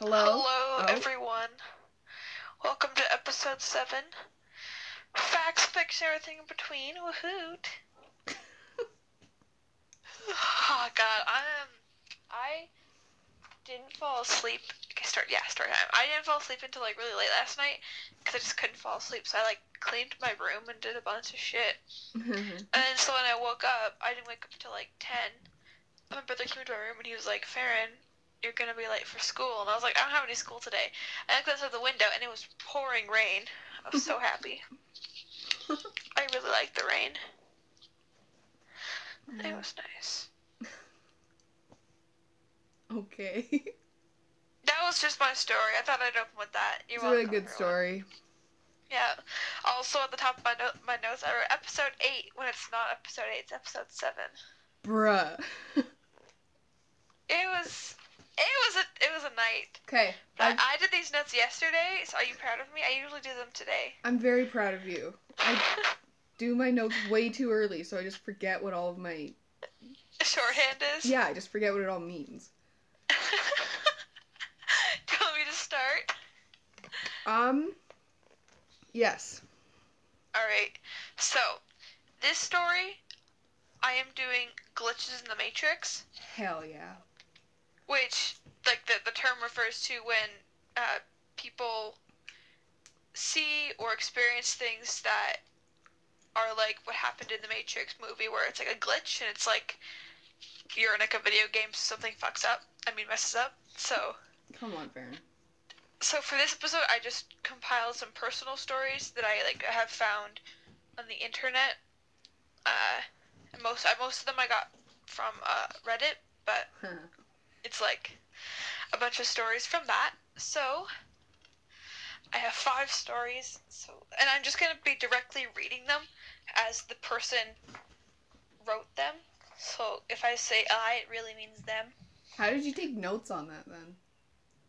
Hello, everyone. Welcome to episode 7. Facts, fiction, everything in between. Woohoo! Oh God, I didn't fall asleep. Story time. I didn't fall asleep until like really late last night because I just couldn't fall asleep. So I like cleaned my room and did a bunch of shit. And so when I woke up, I didn't wake up until like 10. My brother came into my room and he was like, "Faeryn, you're gonna be late for school." And I was like, "I don't have any school today." I looked outside the window and it was pouring rain. I was so happy. I really liked the rain. It was nice. Okay. That was just my story. I thought I'd open with that. You're welcome. It's a really good story. Yeah. Also, at the top of my notes, I wrote episode 8 when it's not episode 8, it's episode 7. Bruh. It was a night. Okay. But I did these notes yesterday, so are you proud of me? I usually do them today. I'm very proud of you. I do my notes way too early, so I just forget what all of my shorthand is. Yeah, I just forget what it all means. Do you want me to start? Yes. Alright, so, this story, I am doing Glitches in the Matrix. Hell yeah. Which, like, the term refers to when people see or experience things that are like what happened in the Matrix movie, where it's like a glitch, and it's like, you're in like a video game, so something messes up, so... Come on, Faeryn. So for this episode, I just compiled some personal stories that I like have found on the internet. And most of them I got from Reddit, but it's like a bunch of stories from that. So I have 5 stories. And I'm just gonna be directly reading them as the person wrote them. So if I say I, it really means them. How did you take notes on that then?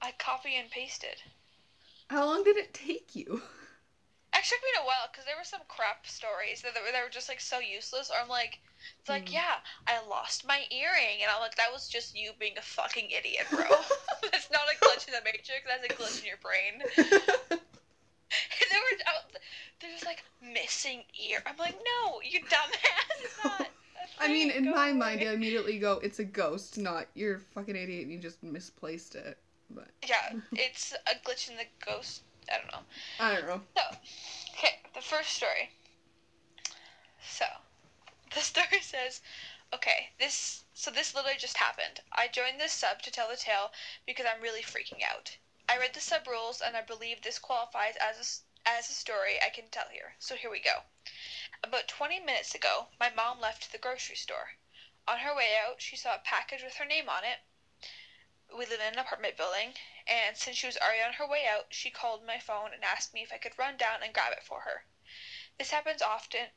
I copy and pasted. How long did it take you? Actually, it took me a while, because there were some crap stories that were just, like, so useless. Or I'm like, it's like, yeah, I lost my earring. And I'm like, that was just you being a fucking idiot, bro. That's not a glitch in the Matrix. That's a glitch in your brain. And they're just like, missing ear. I'm like, no, you dumbass. It's not. I mean, in my mind, I immediately go, it's a ghost, not you're a fucking idiot and you just misplaced it. But. Yeah, it's a glitch in the ghost. I don't know. So, okay, the first story. So, the story says, okay, this literally just happened. I joined this sub to tell the tale because I'm really freaking out. I read the sub rules and I believe this qualifies as a story I can tell here. So here we go. About 20 minutes ago, my mom left the grocery store. On her way out, she saw a package with her name on it. We live in an apartment building, and since she was already on her way out, she called my phone and asked me if I could run down and grab it for her. This happens often,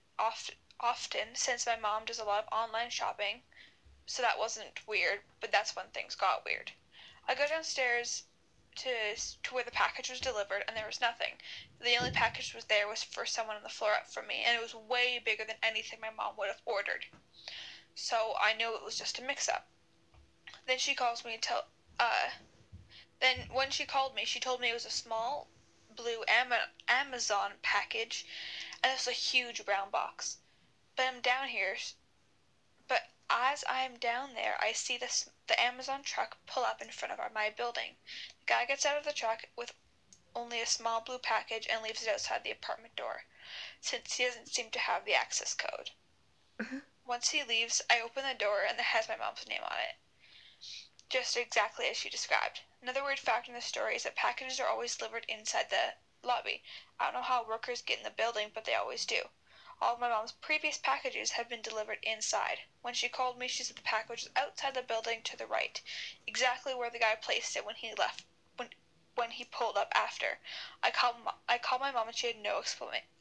since my mom does a lot of online shopping, so that wasn't weird, but that's when things got weird. I go downstairs to where the package was delivered, and there was nothing. The only package was there was for someone on the floor up from me, and it was way bigger than anything my mom would have ordered. So I knew it was just a mix-up. Then she calls me Then when she called me, she told me it was a small blue Amazon package, and it was a huge brown box. But as I'm down there, I see the Amazon truck pull up in front of my building. The guy gets out of the truck with only a small blue package and leaves it outside the apartment door, since he doesn't seem to have the access code. Once he leaves, I open the door, and it has my mom's name on it. Just exactly as she described. Another weird fact in the story is that packages are always delivered inside the lobby. I don't know how workers get in the building, but they always do. All of my mom's previous packages have been delivered inside. When she called me, she said the package was outside the building to the right, exactly where the guy placed it when he left. When he pulled up after, I called my mom and she had no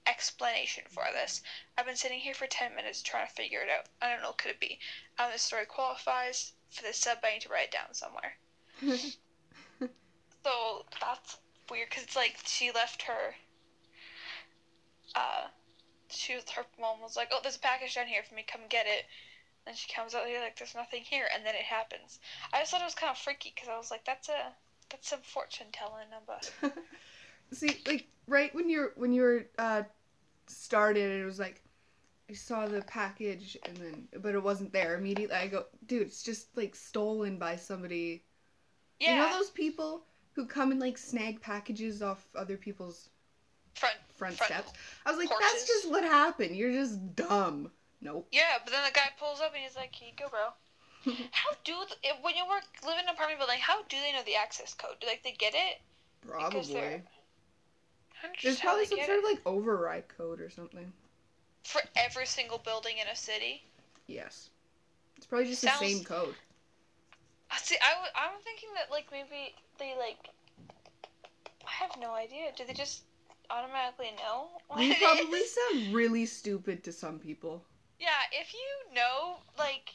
explanation for this. I've been sitting here for 10 minutes trying to figure it out. I don't know what could it be. This story qualifies for this sub, but I need to write it down somewhere. So that's weird because it's like she left her. Her mom was like, "Oh, there's a package down here for me. Come get it." And she comes out here like, "There's nothing here," and then it happens. I just thought it was kind of freaky because I was like, "That's a." That's some fortune telling about. See, like right when you were started, it was like I saw the package and then, but it wasn't there immediately. I go, dude, it's just like stolen by somebody. Yeah. You know those people who come and like snag packages off other people's front steps. I was like, horses. That's just what happened. You're just dumb. Nope. Yeah, but then the guy pulls up and he's like, "Here you go, bro." When you live in an apartment building, how do they know the access code? Do they get it? Probably. There's probably some sort of like override code or something. For every single building in a city? Yes. It's probably just the same code. See, I'm thinking that like maybe they like. I have no idea. Do they just automatically know? You probably sound really stupid to some people. Yeah, if you know, like,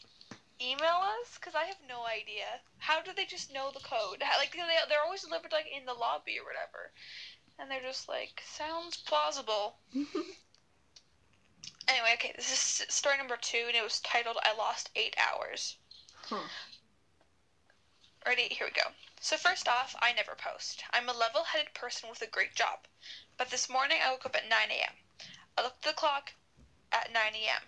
email us, because I have no idea. How do they just know the code? How, like, they're always delivered like in the lobby or whatever, and they're just like, sounds plausible. Anyway, okay, this is story number 2, and it was titled, I Lost 8 Hours. Huh. Ready? Here we go. So first off, I never post. I'm a level-headed person with a great job. But this morning, I woke up at 9 a.m. I looked at the clock at 9 a.m.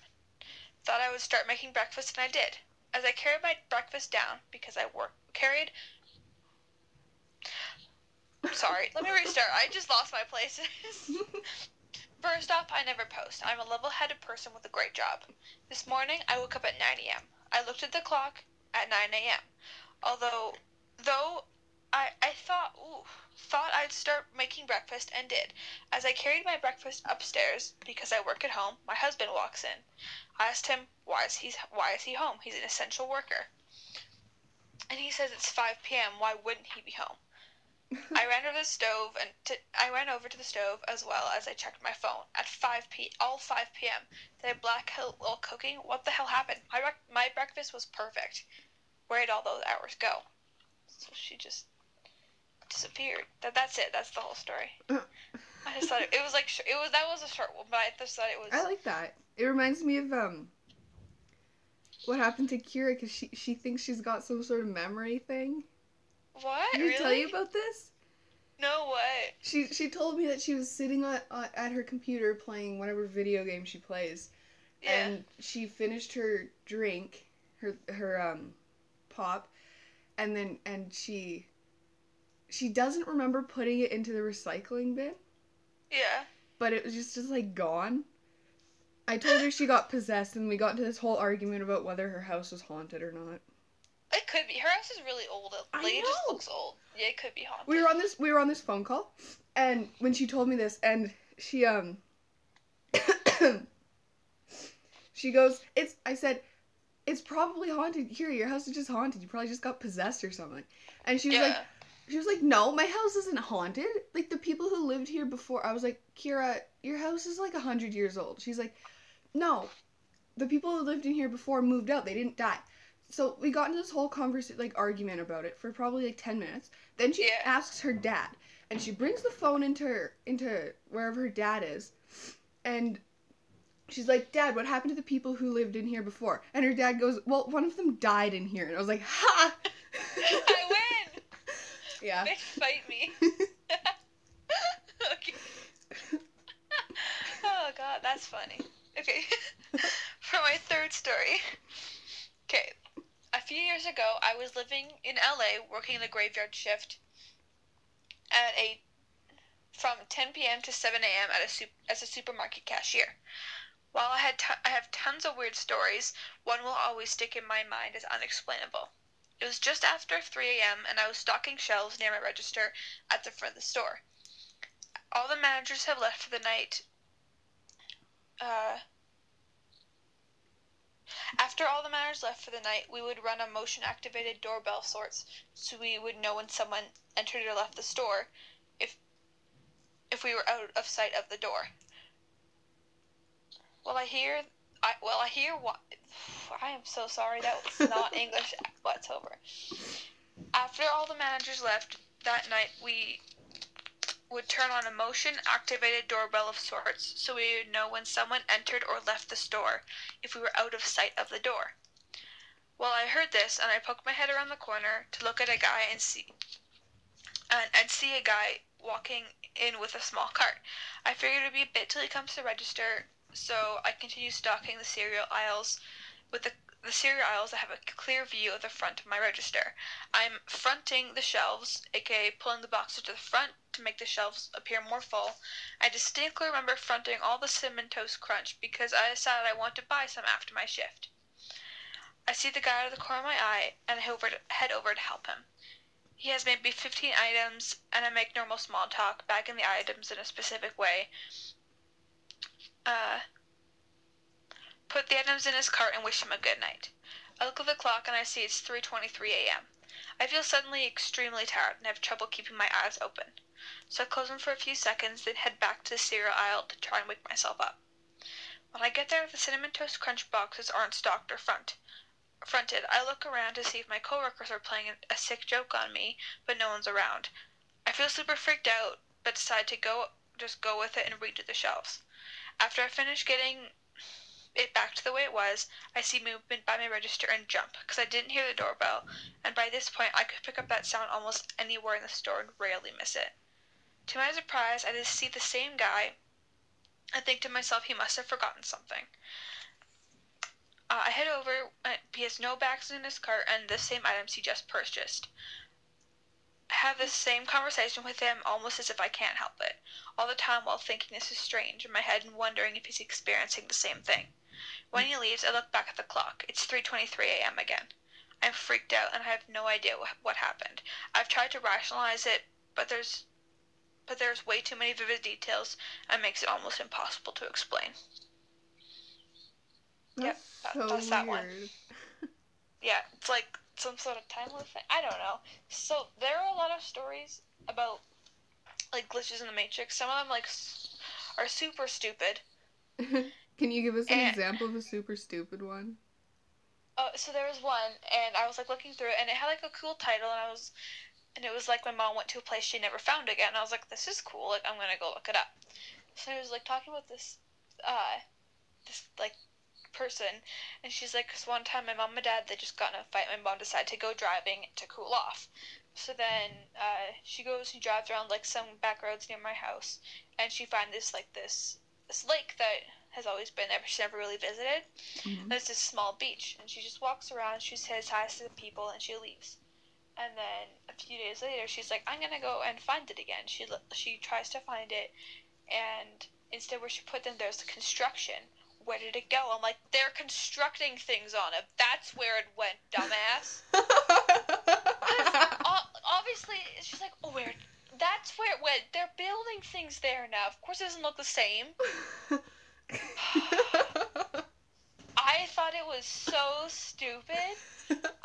Thought I would start making breakfast, and I did. As I carried my breakfast down, because I I just lost my places. First off, I never post. I'm a level-headed person with a great job. This morning, I woke up at 9 a.m. I looked at the clock at 9 a.m. Although I thought I'd start making breakfast and did. As I carried my breakfast upstairs, because I work at home, my husband walks in. I asked him, why is he home? He's an essential worker. And he says it's 5 p.m., why wouldn't he be home? I ran over to the stove as well as I checked my phone at 5 p.m. Did I black hole cooking? What the hell happened? My breakfast was perfect. Where did all those hours go? So she just disappeared. That's it. That's the whole story. I just thought it was like that was a short one, but I just thought it was. I like that. It reminds me of what happened to Kira because she thinks she's got some sort of memory thing. What? Did I tell you about this? No, what? She told me that she was sitting at her computer playing whatever video game she plays, yeah. And she finished her drink, her pop, and she doesn't remember putting it into the recycling bin. Yeah. But it was just like gone. I told her she got possessed, and we got into this whole argument about whether her house was haunted or not. It could be. Her house is really old. Like, I know. It just looks old. Yeah, it could be haunted. We were on this phone call, and when she told me this, and she she goes, I said, it's probably haunted. Here, your house is just haunted. You probably just got possessed or something. And she was like, no, my house isn't haunted. Like the people who lived here before. I was like, Kira, your house is like 100 years old. She's like, no, the people who lived in here before moved out. They didn't die. So we got into this whole argument about it for probably like 10 minutes. Then she asks her dad, and she brings the phone into wherever her dad is, and she's like, "Dad, what happened to the people who lived in here before?" And her dad goes, "Well, one of them died in here." And I was like, "Ha! I win!" Yeah. Bitch, fight me. Okay. Oh God, that's funny. Okay, for my third story. Okay, a few years ago, I was living in LA, working the graveyard shift from 10 p.m. to 7 a.m. as a supermarket cashier. While I have tons of weird stories, one will always stick in my mind as unexplainable. It was just after 3 a.m., and I was stocking shelves near my register at the front of the store. All the managers have left for the night. After all the managers left for the night, we would run a motion-activated doorbell sorts, so we would know when someone entered or left the store, if we were out of sight of the door. I am so sorry, that was not English whatsoever. After all the managers left that night, we would turn on a motion-activated doorbell of sorts, so we would know when someone entered or left the store, if we were out of sight of the door. Well, I heard this, and I poked my head around the corner to look at a guy and see and I'd see a guy walking in with a small cart. I figured it'd be a bit till he comes to register, so I continued stalking the cereal aisles. With the cereal aisles, I have a clear view of the front of my register. I'm fronting the shelves, aka pulling the boxes to the front to make the shelves appear more full. I distinctly remember fronting all the Cinnamon Toast Crunch because I decided I wanted to buy some after my shift. I see the guy out of the corner of my eye, and I head over to help him. He has maybe 15 items, and I make normal small talk, bagging the items in a specific way. Put the items in his cart and wish him a good night. I look at the clock and I see it's 3:23 a.m. I feel suddenly extremely tired and have trouble keeping my eyes open. So I close them for a few seconds, then head back to the cereal aisle to try and wake myself up. When I get there, the Cinnamon Toast Crunch boxes aren't stocked or fronted. I look around to see if my coworkers are playing a sick joke on me, but no one's around. I feel super freaked out, but decide to go with it and redo the shelves. After I finish getting it back to the way it was, I see movement by my register and jump, because I didn't hear the doorbell, and by this point I could pick up that sound almost anywhere in the store and rarely miss it. To my surprise, I just see the same guy. I think to myself, he must have forgotten something. I head over, he has no bags in his cart and the same items he just purchased. I have the same conversation with him almost as if I can't help it, all the time while thinking this is strange in my head and wondering if he's experiencing the same thing. When he leaves, I look back at the clock. It's 3:23 a.m. again. I'm freaked out and I have no idea what happened. I've tried to rationalize it, but there's way too many vivid details and makes it almost impossible to explain. That's weird. That one. Yeah, it's like some sort of timeless thing. I don't know. So there are a lot of stories about like glitches in the Matrix. Some of them like are super stupid. Can you give us an example of a super stupid one? So there was one, and I was like looking through it, and it had like a cool title, and it was like my mom went to a place she never found again. And I was like, this is cool. Like I'm gonna go look it up. So I was like talking about this like person, and she's like, because one time my mom and dad, they just got in a fight. My mom decided to go driving to cool off, so then she goes and drives around like some back roads near my house, and she finds this lake that has always been there but she never really visited. Mm-hmm. And there's this small beach, and she just walks around, she says hi to the people, and she leaves. And then a few days later, she's like, I'm gonna go and find it again. She tries to find it, and instead where she put them, there's the construction. Where did it go? I'm like, they're constructing things on it. That's where it went, dumbass. Obviously, she's like, oh, where? That's where it went. They're building things there now. Of course, it doesn't look the same. I thought it was so stupid.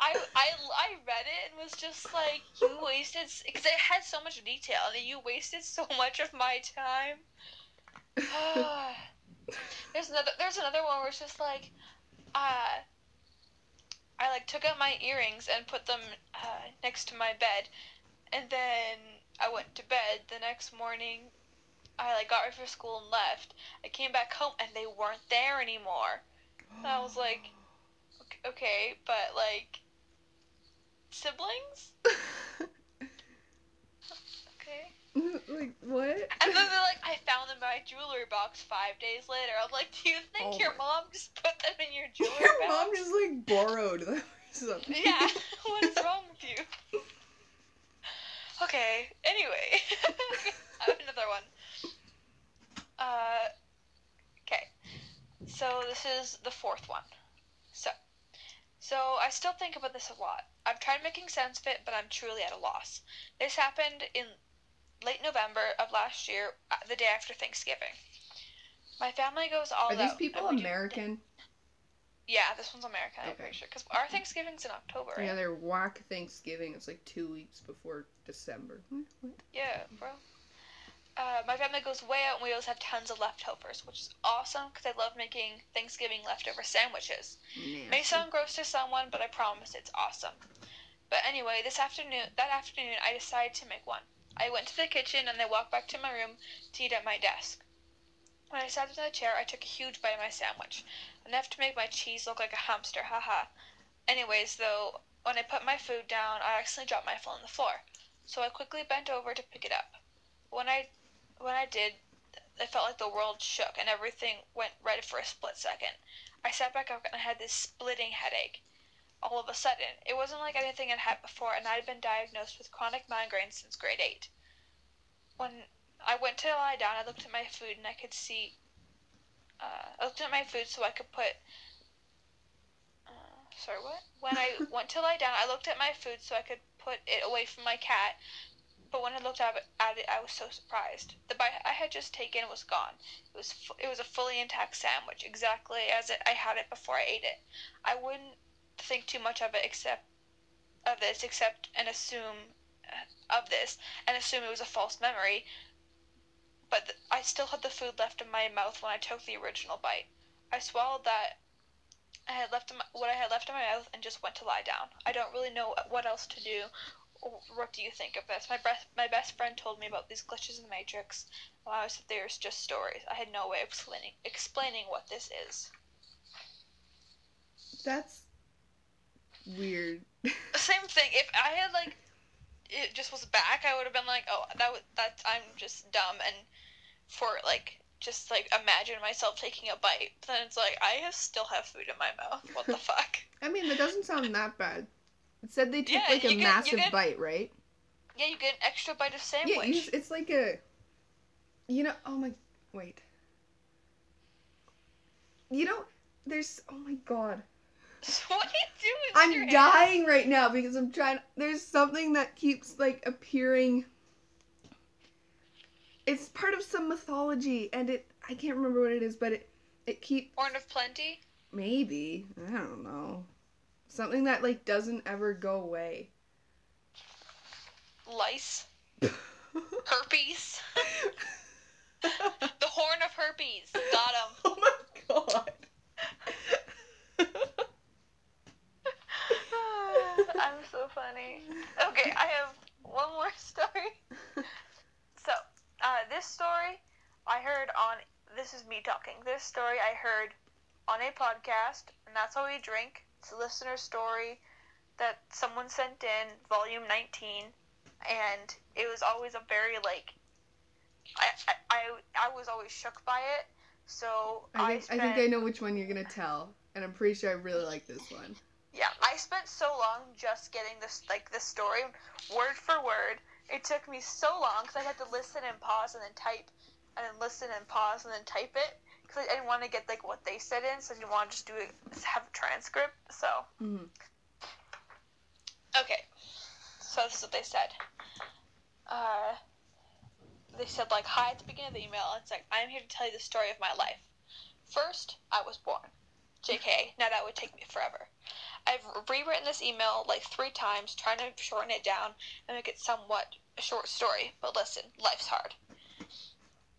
I read it and was just like, you wasted, because it had so much detail, and you wasted so much of my time. There's another one where it's just like, I like took out my earrings and put them next to my bed, and then I went to bed. The next morning, I like got ready for school and left. I came back home and they weren't there anymore. And I was like, okay, but like, siblings? Okay. Like, what? And then they're like, I found them in my jewelry box 5 days later. I'm like, do you think your mom just put them in your jewelry box? Your mom just, like, borrowed them or something. Yeah, what is wrong with you? Okay, anyway. I have another one. Okay. So this is the fourth one. So I still think about this a lot. I've tried making sense of it, but I'm truly at a loss. This happened in late November of last year, the day after Thanksgiving. My family goes all out. Are these people American? Yeah, this one's American, okay. I'm pretty sure. Because our Thanksgiving's in October, right? Yeah, they're whack Thanksgiving. It's like 2 weeks before December. Yeah, bro. My family goes way out, and we always have tons of leftovers, which is awesome because I love making Thanksgiving leftover sandwiches. Nasty. May sound gross to someone, but I promise it's awesome. But anyway, that afternoon, I decided to make one. I went to the kitchen and I walked back to my room to eat at my desk. When I sat in the chair, I took a huge bite of my sandwich, enough to make my cheese look like a hamster, haha. Anyways, though, when I put my food down, I accidentally dropped my phone on the floor. so I quickly bent over to pick it up. When I did, I felt like the world shook and everything went red for a split second. I sat back up and I had this splitting headache. All of a sudden, it wasn't like anything I'd had before, and I'd been diagnosed with chronic migraine since grade 8. When I went to lie down, I looked at my food and I could see... When I went to lie down, I looked at my food so I could put it away from my cat, but when I looked at it, I was so surprised. The bite I had just taken was gone. It was a fully intact sandwich, exactly as I had it before I ate it. I wouldn't think too much of this and assume it was a false memory, but I still had the food left in my mouth when I took the original bite. I swallowed that what I had left in my mouth and just went to lie down. I don't really know what else to do. What do you think of this? My best friend told me about these glitches in the Matrix. Well, I said they were just stories. I had no way of explaining what this is. That's weird. Same thing. If I had it just was back, I would have been like, oh, that's I'm just dumb and imagine myself taking a bite. But then it's like, I still have food in my mouth. What the fuck? I mean, that doesn't sound that bad. It said they took, a massive bite, right? Yeah, you get an extra bite of sandwich. Yeah, it's like a... You know... Oh, my... Wait. You know, there's... Oh, my God. What are you doing? I'm dying right now because I'm trying... There's something that keeps, appearing... It's part of some mythology, and I can't remember what it is, but it keeps... Horn of Plenty? Maybe. I don't know. Something that, doesn't ever go away. Lice. Herpes. The Horn of Herpes. Got him. Oh my God. I'm so funny. Okay, I have one more story. So... This story I heard on a podcast, and that's all we drink. It's a listener story that someone sent in, volume 19, and it was always a very I was always shook by it. So I think I know which one you're gonna tell, and I'm pretty sure I really like this one. Yeah, I spent so long just getting this story word for word. It took me so long because I had to listen and pause and then type, and then listen and pause and then type it, because I didn't want to get what they said in, so I didn't want to just have a transcript. So Okay, so this is what they said. They said hi at the beginning of the email. It's I'm here to tell you the story of my life. First, I was born. JK, now that would take me forever. I've rewritten this email 3 times, trying to shorten it down and make it somewhat a short story, but listen, life's hard.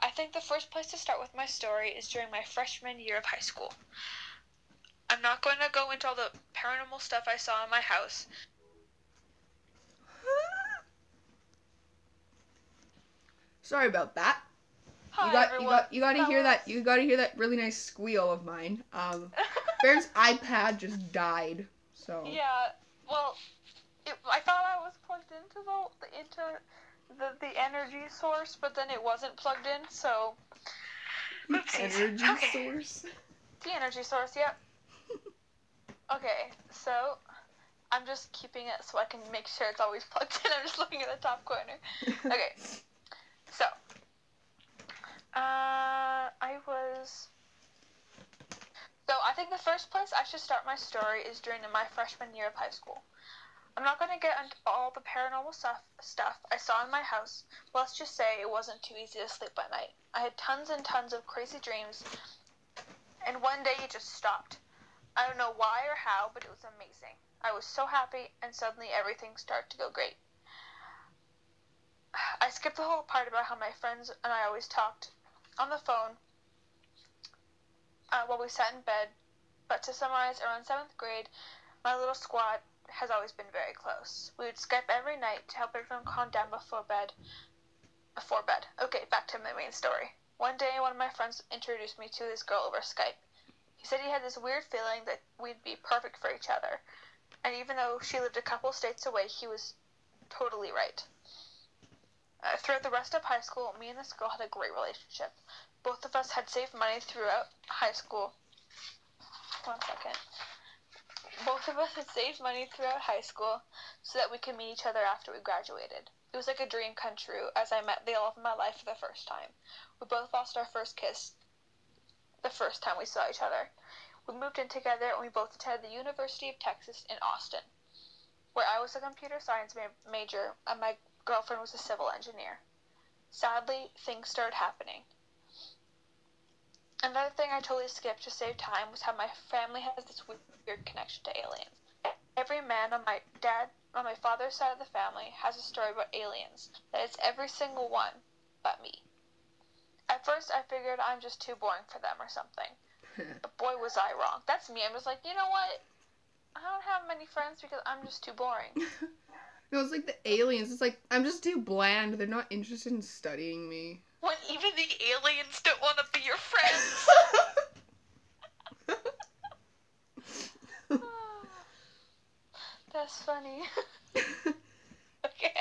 I think the first place to start with my story is during my freshman year of high school. I'm not going to go into all the paranormal stuff I saw in my house. Sorry about that. Hi, you got to hear that really nice squeal of mine. Fair's iPad just died. So yeah, I thought I was plugged into the energy source, but then it wasn't plugged in. So the energy source. Yep. Okay, so I'm just keeping it so I can make sure it's always plugged in. I'm just looking at the top corner. Okay, so. I think the first place I should start my story is during my freshman year of high school. I'm not going to get into all the paranormal stuff I saw in my house, but let's just say it wasn't too easy to sleep at night. I had tons and tons of crazy dreams, and one day it just stopped. I don't know why or how, but it was amazing. I was so happy, and suddenly everything started to go great. I skipped the whole part about how my friends and I always talked on the phone while we sat in bed, but to summarize, around 7th grade, my little squad has always been very close. We would Skype every night to help everyone calm down before bed. Okay, back to my main story. One day, one of my friends introduced me to this girl over Skype. He said he had this weird feeling that we'd be perfect for each other, and even though she lived a couple states away, he was totally right. Throughout the rest of high school, me and this girl had a great relationship. Both of us had saved money throughout high school. Both of us had saved money throughout high school so that we could meet each other after we graduated. It was like a dream come true as I met the love of my life for the first time. We both lost our first kiss the first time we saw each other. We moved in together and we both attended the University of Texas in Austin, where I was a computer science major and my girlfriend was a civil engineer. Sadly, things started happening. Another thing I totally skipped to save time was how my family has this weird connection to aliens. Every man on my father's side of the family has a story about aliens. That is every single one but me. At first, I figured I'm just too boring for them or something. But boy, was I wrong. That's me. I'm just like, you know what? I don't have many friends because I'm just too boring. No, it's like the aliens. It's like, I'm just too bland. They're not interested in studying me. When even the aliens don't want to be your friends. Oh, that's funny. Okay.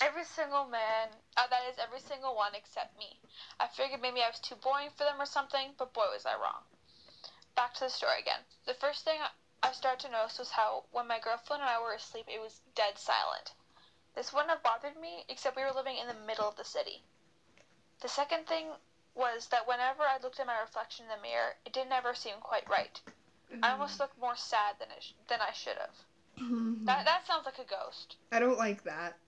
Every single man, that is every single one except me. I figured maybe I was too boring for them or something, but boy was I wrong. Back to the story again. The first thing I started to notice was how when my girlfriend and I were asleep, it was dead silent. This wouldn't have bothered me, except we were living in the middle of the city. The second thing was that whenever I looked at my reflection in the mirror, it didn't ever seem quite right. I almost looked more sad than I should have. That sounds like a ghost. I don't like that.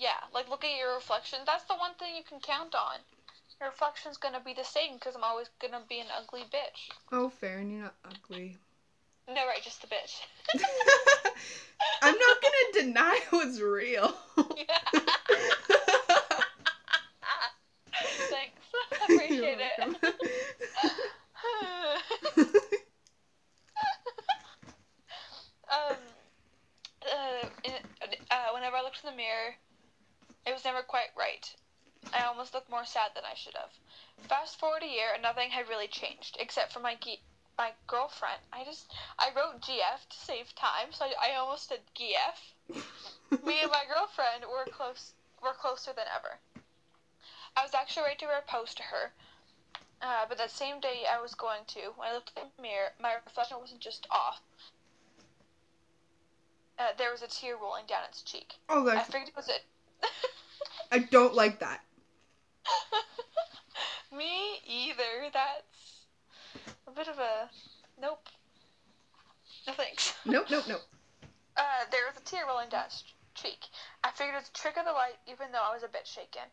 Yeah, like looking at your reflection, that's the one thing you can count on. Your reflection's gonna be the same because I'm always gonna be an ugly bitch. Oh, Faeryn, you're not ugly. No, right, just a bitch. I'm not gonna deny what's real. Yeah. Thanks, I appreciate it. Whenever I looked in the mirror, it was never quite right. I almost looked more sad than I should have. Fast forward a year, and nothing had really changed except for my girlfriend. I wrote GF to save time, so I almost did GF. Me and my girlfriend were closer than ever. I was actually ready to propose to her, but that same day I was going to, when I looked in the mirror, my reflection wasn't just off. There was a tear rolling down its cheek. Oh, I figured it was it. I don't like that. Me either. That's a bit of a... Nope. No thanks. Nope. There was a tear rolling down its cheek. I figured it was a trick of the light, even though I was a bit shaken.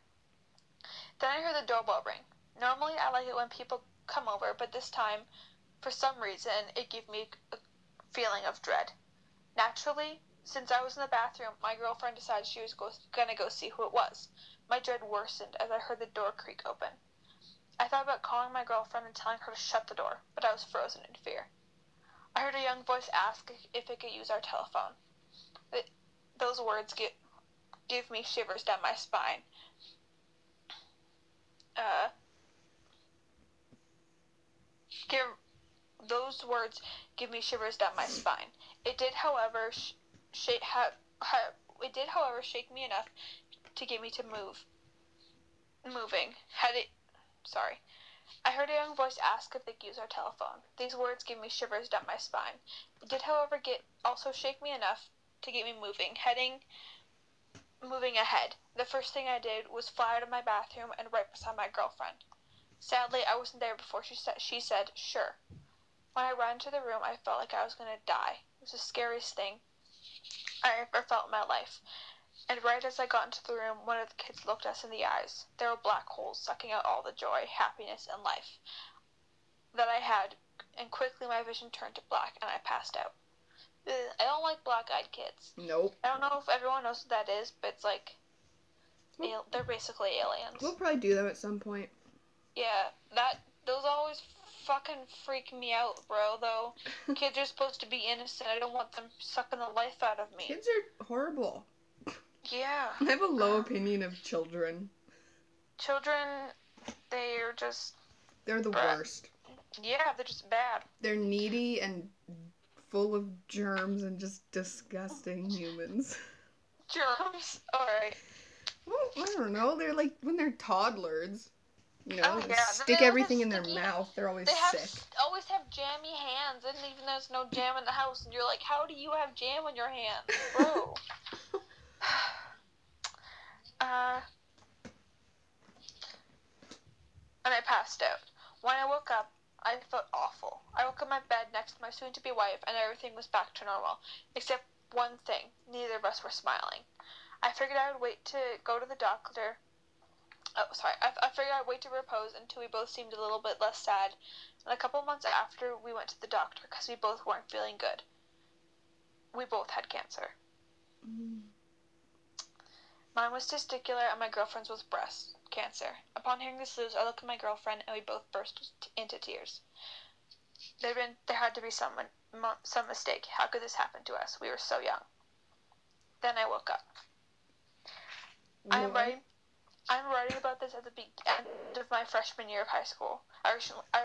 Then I heard the doorbell ring. Normally, I like it when people come over, but this time, for some reason, it gave me a feeling of dread. Naturally, since I was in the bathroom, my girlfriend decided she was gonna go see who it was. My dread worsened as I heard the door creak open. I thought about calling my girlfriend and telling her to shut the door, but I was frozen in fear. I heard a young voice ask if it could use our telephone. Those words gave me shivers down my spine. Those words give me shivers down my spine. It did, however, shake me enough to get me to moving. I heard a young voice ask if they could use our telephone. These words give me shivers down my spine. It did, however, also shake me enough to get me moving. Moving ahead. The first thing I did was fly out of my bathroom and right beside my girlfriend. Sadly, I wasn't there before she said, sure. When I ran to the room, I felt like I was going to die. It was the scariest thing I ever felt in my life. And right as I got into the room, one of the kids looked us in the eyes. There were black holes sucking out all the joy, happiness, and life that I had, and quickly my vision turned to black, and I passed out. I don't like black-eyed kids. Nope. I don't know if everyone knows what that is, but it's like, they're basically aliens. We'll probably do them at some point. Yeah, those always fucking freak me out, bro, though. Kids are supposed to be innocent. I don't want them sucking the life out of me. Kids are horrible. Yeah. I have a low opinion of children. Children, they're just... They're the worst. Yeah, they're just bad. They're needy and full of germs and just disgusting humans. Germs. All right. Well, I don't know. They're like when they're toddlers. You know, oh, yeah. Stick everything in their mouth. They're always sick. They always have jammy hands, and even though there's no jam in the house, and you're like, how do you have jam on your hands? Bro. And I passed out. When I woke up, I felt awful. I woke up in my bed next to my soon-to-be wife, and everything was back to normal. Except one thing. Neither of us were smiling. I figured I would wait to go to the doctor... Oh, sorry. I figured I'd wait to repose until we both seemed a little bit less sad. And a couple months after, we went to the doctor because we both weren't feeling good. We both had cancer. Mm. Mine was testicular and my girlfriend's was breast cancer. Upon hearing this news, I looked at my girlfriend and we both burst into tears. There had to be some mistake. How could this happen to us? We were so young. Then I woke up. What? I'm writing about this at the end of my freshman year of high school. I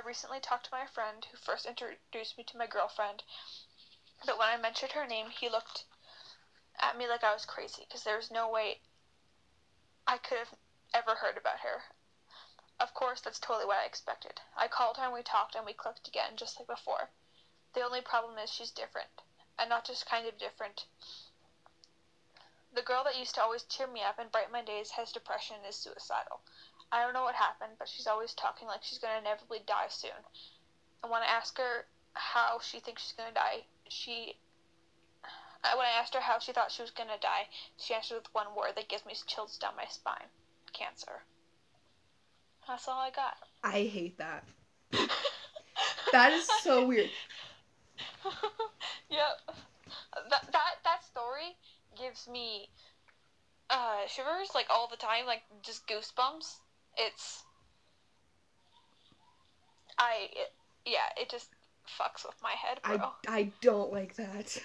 recently talked to my friend who first introduced me to my girlfriend, but when I mentioned her name, he looked at me like I was crazy because there was no way I could have ever heard about her. Of course, that's totally what I expected. I called her and we talked and we clicked again, just like before. The only problem is she's different, and not just kind of different. The girl that used to always cheer me up and brighten my days has depression and is suicidal. I don't know what happened, but she's always talking like she's going to inevitably die soon. And when I asked her how she thinks she's going to die, when I asked her how she thought she was going to die, she answered with one word that gives me chills down my spine. Cancer. That's all I got. I hate that. That is so weird. Yep. That story... gives me shivers like all the time, like just goosebumps. It just fucks with my head, bro. I don't like that.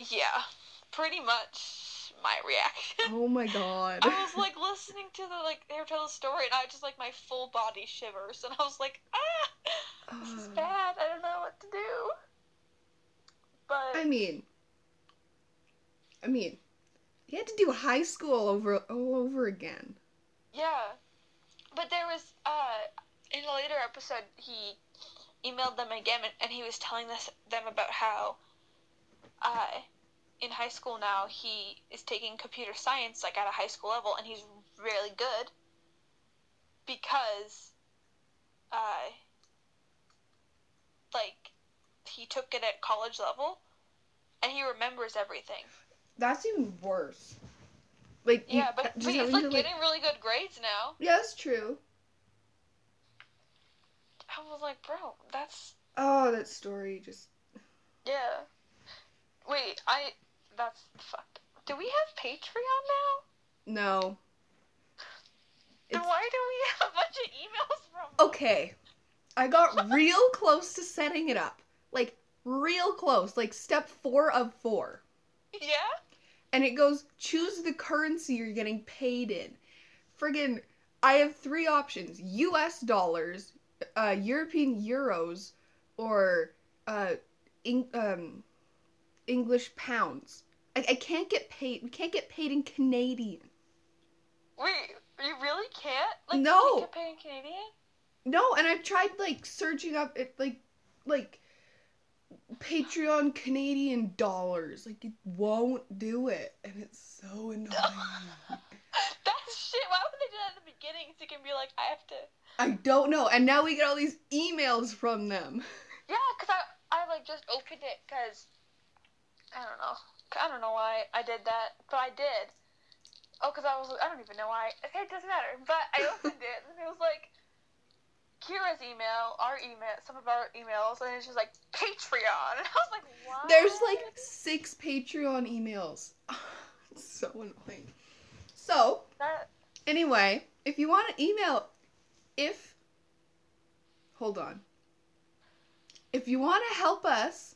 Yeah, pretty much my reaction. Oh my god. I was like listening to they were telling the story, and I just like my full body shivers, and I was like, this is bad. I don't know what to do. But I mean, you had to do high school all over again. Yeah, but there was, in a later episode, he emailed them again, and he was telling them about how, in high school now, he is taking computer science, like, at a high school level, and he's really good, because, he took it at college level, and he remembers everything. That's even worse. Like, yeah, but he's like getting really good grades now. Yeah, that's true. I was like, bro, that's... Oh, that story just... Yeah. Wait, that's fucked. Do we have Patreon now? No. Then why do we have a bunch of emails from... Okay. I got real close to setting it up. Like, real close. Like, step 4 of 4. Yeah? And it goes, choose the currency you're getting paid in. Friggin', I have 3 options. US dollars, European euros, or English pounds. I can't get paid. We can't get paid in Canadian. Wait, you really can't? Like, no. You can't get paid in Canadian? No, and I've tried, searching up, Patreon Canadian dollars. Like, it won't do it. And it's so annoying. That's shit. Why would they do that at the beginning? So you can be like, I have to... I don't know. And now we get all these emails from them. Yeah, because I just opened it because... I don't know why I did that. But I did. Oh, because I was... I don't even know why. Okay, it doesn't matter. But I opened it and it was like... Kira's email, our email, some of our emails, and it's just like, Patreon. And I was like, what? There's 6 Patreon emails. It's so annoying. So, anyway, if you want to email, if you want to help us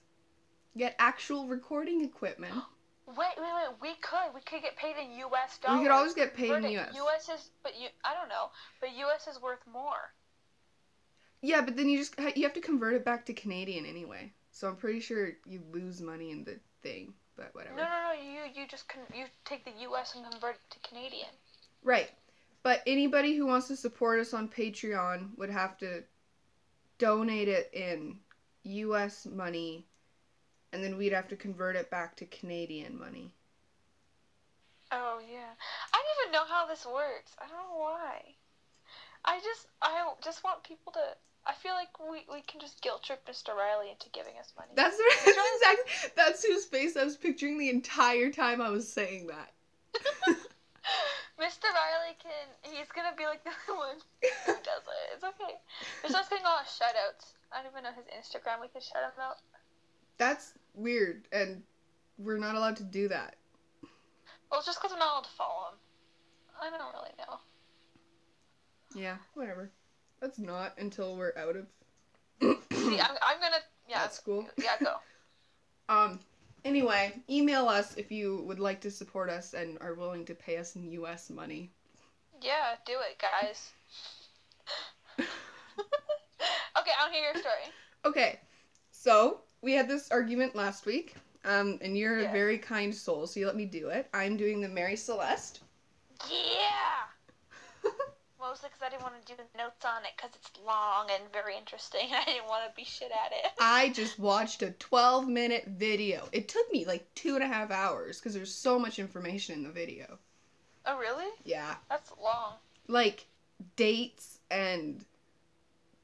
get actual recording equipment. Wait, we could get paid in U.S. dollars. We could always get paid in U.S. But U.S. is worth more. Yeah, but then you have to convert it back to Canadian anyway. So I'm pretty sure you lose money in the thing. but whatever. No. You take the U.S. and convert it to Canadian. Right. But anybody who wants to support us on Patreon would have to donate it in U.S. money, and then we'd have to convert it back to Canadian money. Oh, yeah. I don't even know how this works. I don't know why. I just want people to... I feel like we can just guilt trip Mr. Riley into giving us money. That's whose face I was picturing the entire time I was saying that. Mr. Riley he's gonna be like the one who does it. It's okay. We're just getting a lot of shoutouts. I don't even know his Instagram. We could shout him out. That's weird, and we're not allowed to do that. Well, it's just because I'm not allowed to follow him. I don't really know. Yeah, whatever. That's not until we're out of. See, I'm gonna. Yeah. At school. Yeah, go. Anyway, email us if you would like to support us and are willing to pay us in U.S. money. Yeah, do it, guys. Okay, I want to hear your story. Okay, so we had this argument last week, and you're a very kind soul, so you let me do it. I'm doing the Mary Celeste. Yeah. Mostly because I didn't want to do the notes on it because it's long and very interesting and I didn't want to be shit at it. I just watched a 12-minute video. It took me like 2.5 hours because there's so much information in the video. Oh, really? Yeah. That's long. Like, dates and,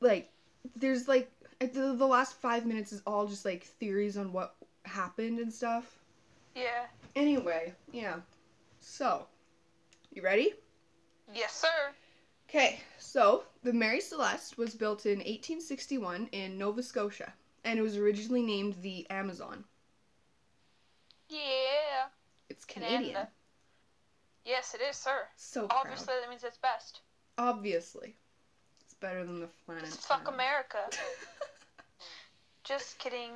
like, there's, like, the last 5 minutes is all just, like, theories on what happened and stuff. Yeah. Anyway, yeah. So, you ready? Yes, sir. Okay, so the Mary Celeste was built in 1861 in Nova Scotia, and it was originally named the Amazon. Yeah. It's Canadian. Canada. Yes, it is, sir. So obviously, proud. That means it's best. Obviously. It's better than the planet. Just fuck America. Just kidding.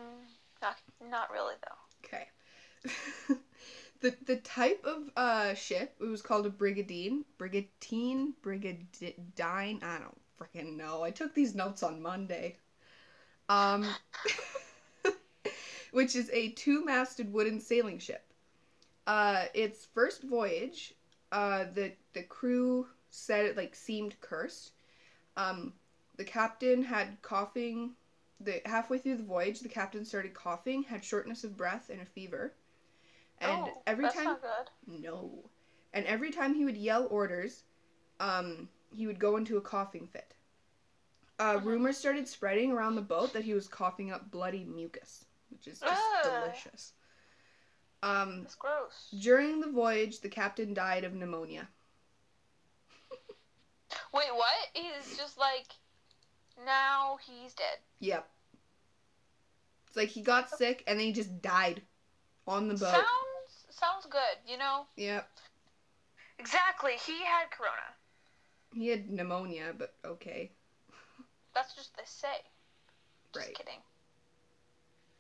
Not really, though. Okay. The type of ship, it was called a brigantine, I don't freaking know. I took these notes on Monday. Which is a 2-masted wooden sailing ship. Its first voyage, the crew said it, like, seemed cursed. The captain had coughing. Halfway through the voyage, the captain started coughing, had shortness of breath, and a fever. And every time he would yell orders, he would go into a coughing fit. Rumors started spreading around the boat that he was coughing up bloody mucus, which is just delicious. That's gross. During the voyage, the captain died of pneumonia. Wait, what? He's just like, now he's dead. Yep. It's like he got sick and then he just died. On the boat. Sounds good, you know? Yep. Exactly. He had corona. He had pneumonia, but okay. That's just what they say. Just kidding.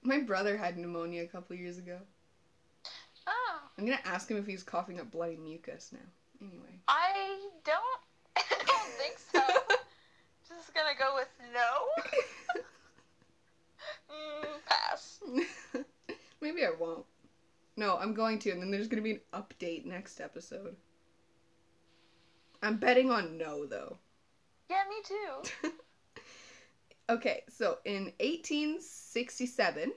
My brother had pneumonia a couple years ago. Oh. I'm gonna ask him if he's coughing up bloody mucus now. Anyway. I don't think so. Just gonna go with no. Pass. Maybe I won't. No, I'm going to, and then there's going to be an update next episode. I'm betting on no, though. Yeah, me too. Okay, so in 1867,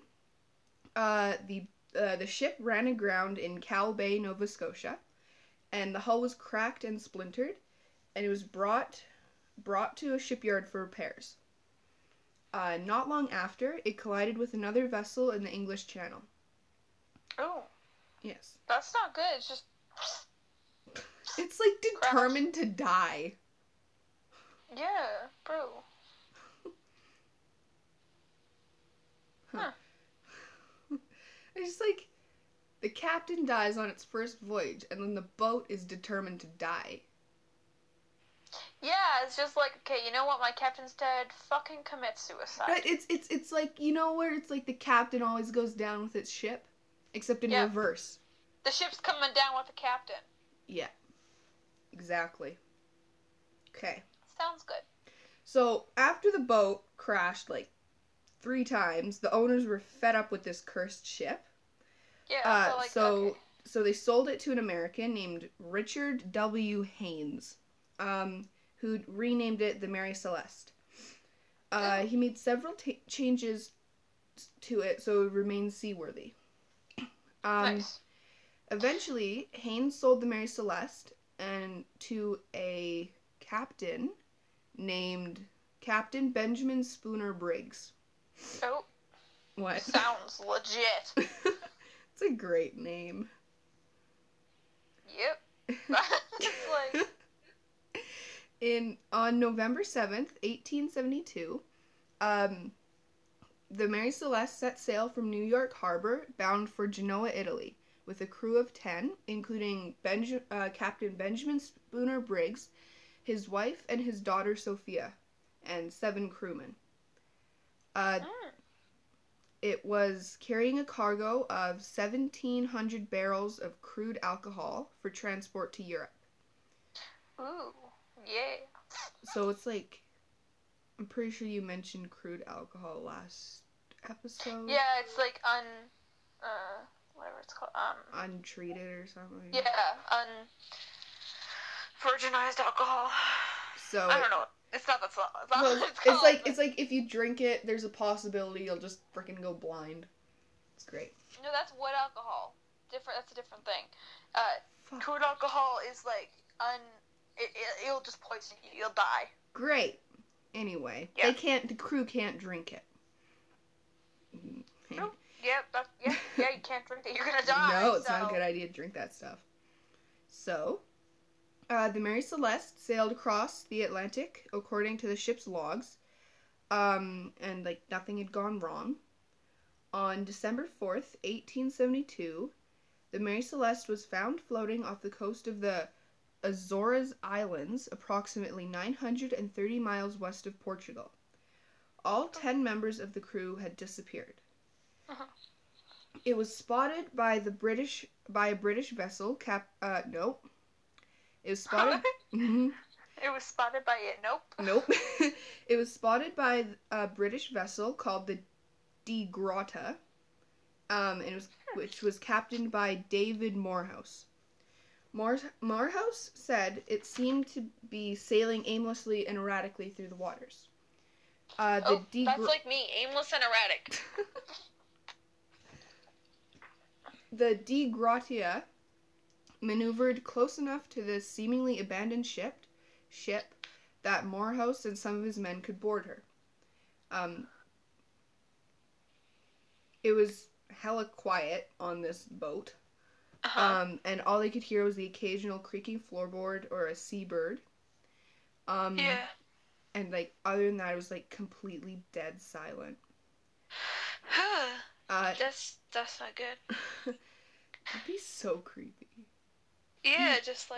the ship ran aground in Cow Bay, Nova Scotia, and the hull was cracked and splintered, and it was brought to a shipyard for repairs. Not long after, it collided with another vessel in the English Channel. Oh. Yes. That's not good. It's just... It's, like, determined to die. Yeah, bro. Huh. It's just, like, the captain dies on its first voyage, and then the boat is determined to die. Yeah, it's just like, okay, you know what, my captain's dead, fucking commit suicide. But it's like, you know where it's like the captain always goes down with its ship? Except in reverse. The ship's coming down with the captain. Yeah. Exactly. Okay. Sounds good. So, after the boat crashed, like, 3 times, the owners were fed up with this cursed ship. Yeah. So they sold it to an American named Richard W. Haynes, who renamed it the Mary Celeste. He made several changes to it so it remained seaworthy. Nice. Eventually, Haynes sold the Mary Celeste to a captain named Captain Benjamin Spooner Briggs. Oh. What? Sounds legit. It's a great name. Yep. It's like... On November 7th, 1872, the Mary Celeste set sail from New York Harbor, bound for Genoa, Italy, with a crew of 10, including Captain Benjamin Spooner Briggs, his wife, and his daughter Sophia, and 7 crewmen. It was carrying a cargo of 1,700 barrels of crude alcohol for transport to Europe. Ooh. Yeah. So it's like, I'm pretty sure you mentioned crude alcohol last episode. Yeah, it's like whatever it's called, untreated or something. Yeah, virginized alcohol. So I don't know. It's not that slow. It's like if you drink it, there's a possibility you'll just freaking go blind. It's great. No, that's wet alcohol. That's a different thing. Crude alcohol is like It'll just poison you. You'll die. Great. Anyway, yeah. The crew can't drink it. Nope. Yeah, you can't drink it. You're gonna die. No, it's not a good idea to drink that stuff. So, the Mary Celeste sailed across the Atlantic, according to the ship's logs, and, nothing had gone wrong. On December 4th, 1872, the Mary Celeste was found floating off the coast of the Azores Islands, approximately 930 miles west of Portugal. All 10 members of the crew had disappeared. Uh-huh. It was spotted by a British vessel. It was spotted. Mm-hmm. It was spotted by it. Nope. It was spotted by a British vessel called the De Gratia, which was captained by David Morehouse. Morehouse said it seemed to be sailing aimlessly and erratically through the waters. That's like me, aimless and erratic. The De Gratia maneuvered close enough to the seemingly abandoned ship that Morehouse and some of his men could board her. It was hella quiet on this boat. Uh-huh. And all they could hear was the occasional creaking floorboard or a seabird. Yeah. And, other than that, it was, completely dead silent. That's not good. That'd be so creepy. Yeah, just,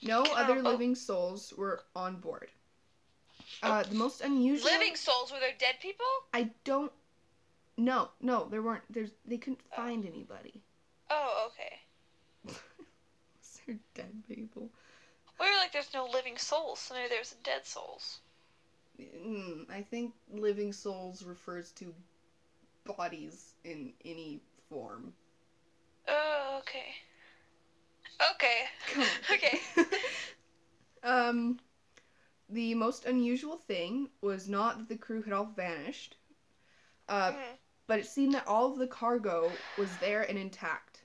no other living souls were on board. The most unusual... Living souls? Were there dead people? I don't... No, there weren't. They couldn't find anybody. Oh, okay. They're dead people. Well, you're there's no living souls, so maybe there's dead souls. I think living souls refers to bodies in any form. Oh, okay. Okay. Okay. The most unusual thing was not that the crew had all vanished, but it seemed that all of the cargo was there and intact.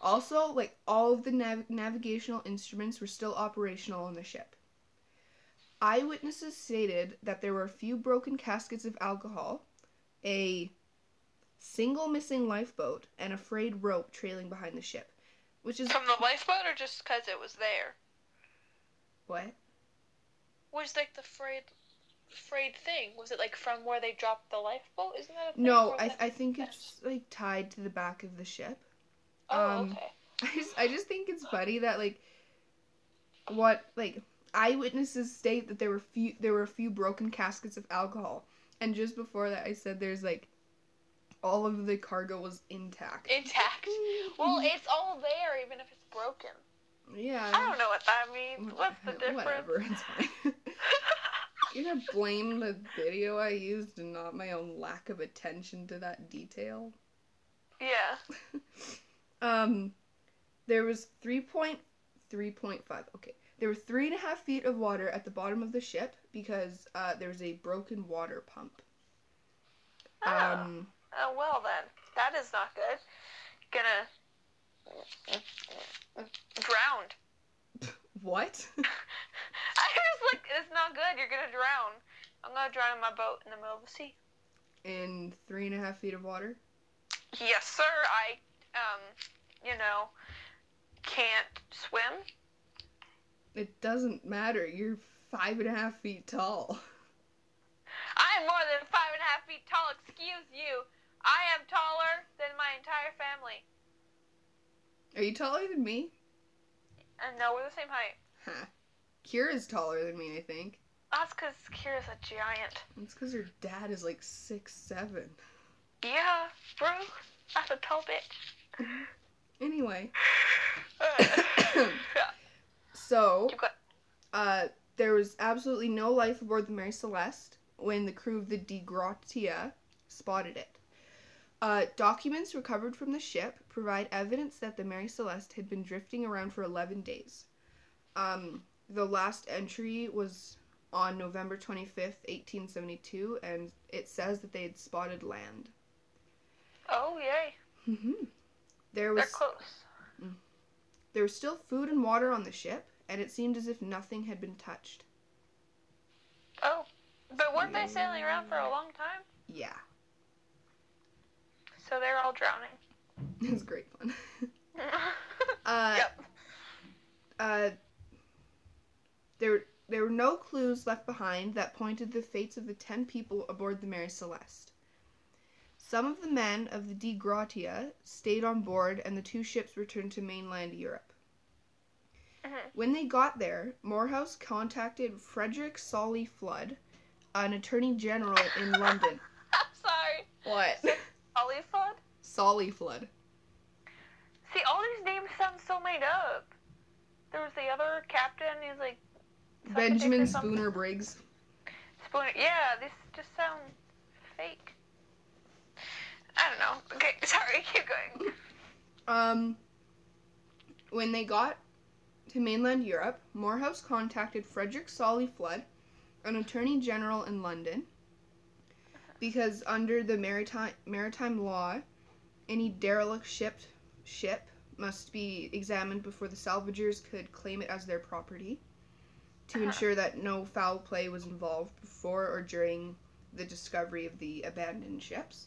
Also, all of the navigational instruments were still operational on the ship. Eyewitnesses stated that there were a few broken caskets of alcohol, a single missing lifeboat, and a frayed rope trailing behind the ship, which is... From the lifeboat or just because it was there? What? Was, the frayed thing? Was it from where they dropped the lifeboat? Isn't that a thing? No, I think it's tied to the back of the ship. Oh, okay. I just think it's funny that eyewitnesses state that there were a few broken caskets of alcohol, and just before that I said there's all of the cargo was intact. Intact. Well, it's all there even if it's broken. Yeah. I don't know what that means. What's the difference? Whatever. It's fine. You're gonna blame the video I used and not my own lack of attention to that detail? Yeah. There was 3.5. Okay. There were 3.5 feet of water at the bottom of the ship because there was a broken water pump. Oh, well then. That is not good. Gonna drown. What? I was like, it's not good. You're gonna drown. I'm gonna drown in my boat in the middle of the sea. In 3.5 feet of water? Yes, sir. I, can't swim. It doesn't matter. You're 5.5 feet tall. I'm more than 5.5 feet tall. Excuse you. I am taller than my entire family. Are you taller than me? No, we're the same height. Huh. Kira's taller than me, I think. That's because Kira's a giant. That's because her dad is like 6'7". Yeah, bro. That's a tall bitch. Anyway. So, there was absolutely no life aboard the Mary Celeste when the crew of the De Gratia spotted it. Documents recovered from the ship provide evidence that the Mary Celeste had been drifting around for 11 days. The last entry was on November 25th, 1872, and it says that they had spotted land. Oh, yay. Mm-hmm. They're close. There was still food and water on the ship, and it seemed as if nothing had been touched. Oh, but weren't they sailing around for a long time? Yeah. So they're all drowning. It was great fun. Yep. There were no clues left behind that pointed the fates of the 10 people aboard the Mary Celeste. Some of the men of the De Gratia stayed on board, and the two ships returned to mainland Europe. Uh-huh. When they got there, Morehouse contacted Frederick Solly Flood, an attorney general in London. I'm sorry. What? Solly Flood? Solly Flood. See, all these names sound so made up. There was the other captain, he's like... Benjamin Spooner Briggs. Spooner, yeah, these just sound fake. I don't know. Okay, sorry, keep going. When they got to mainland Europe, Morehouse contacted Frederick Solly Flood, an attorney general in London, because under the maritime law, any derelict ship must be examined before the salvagers could claim it as their property, to ensure that no foul play was involved before or during the discovery of the abandoned ships.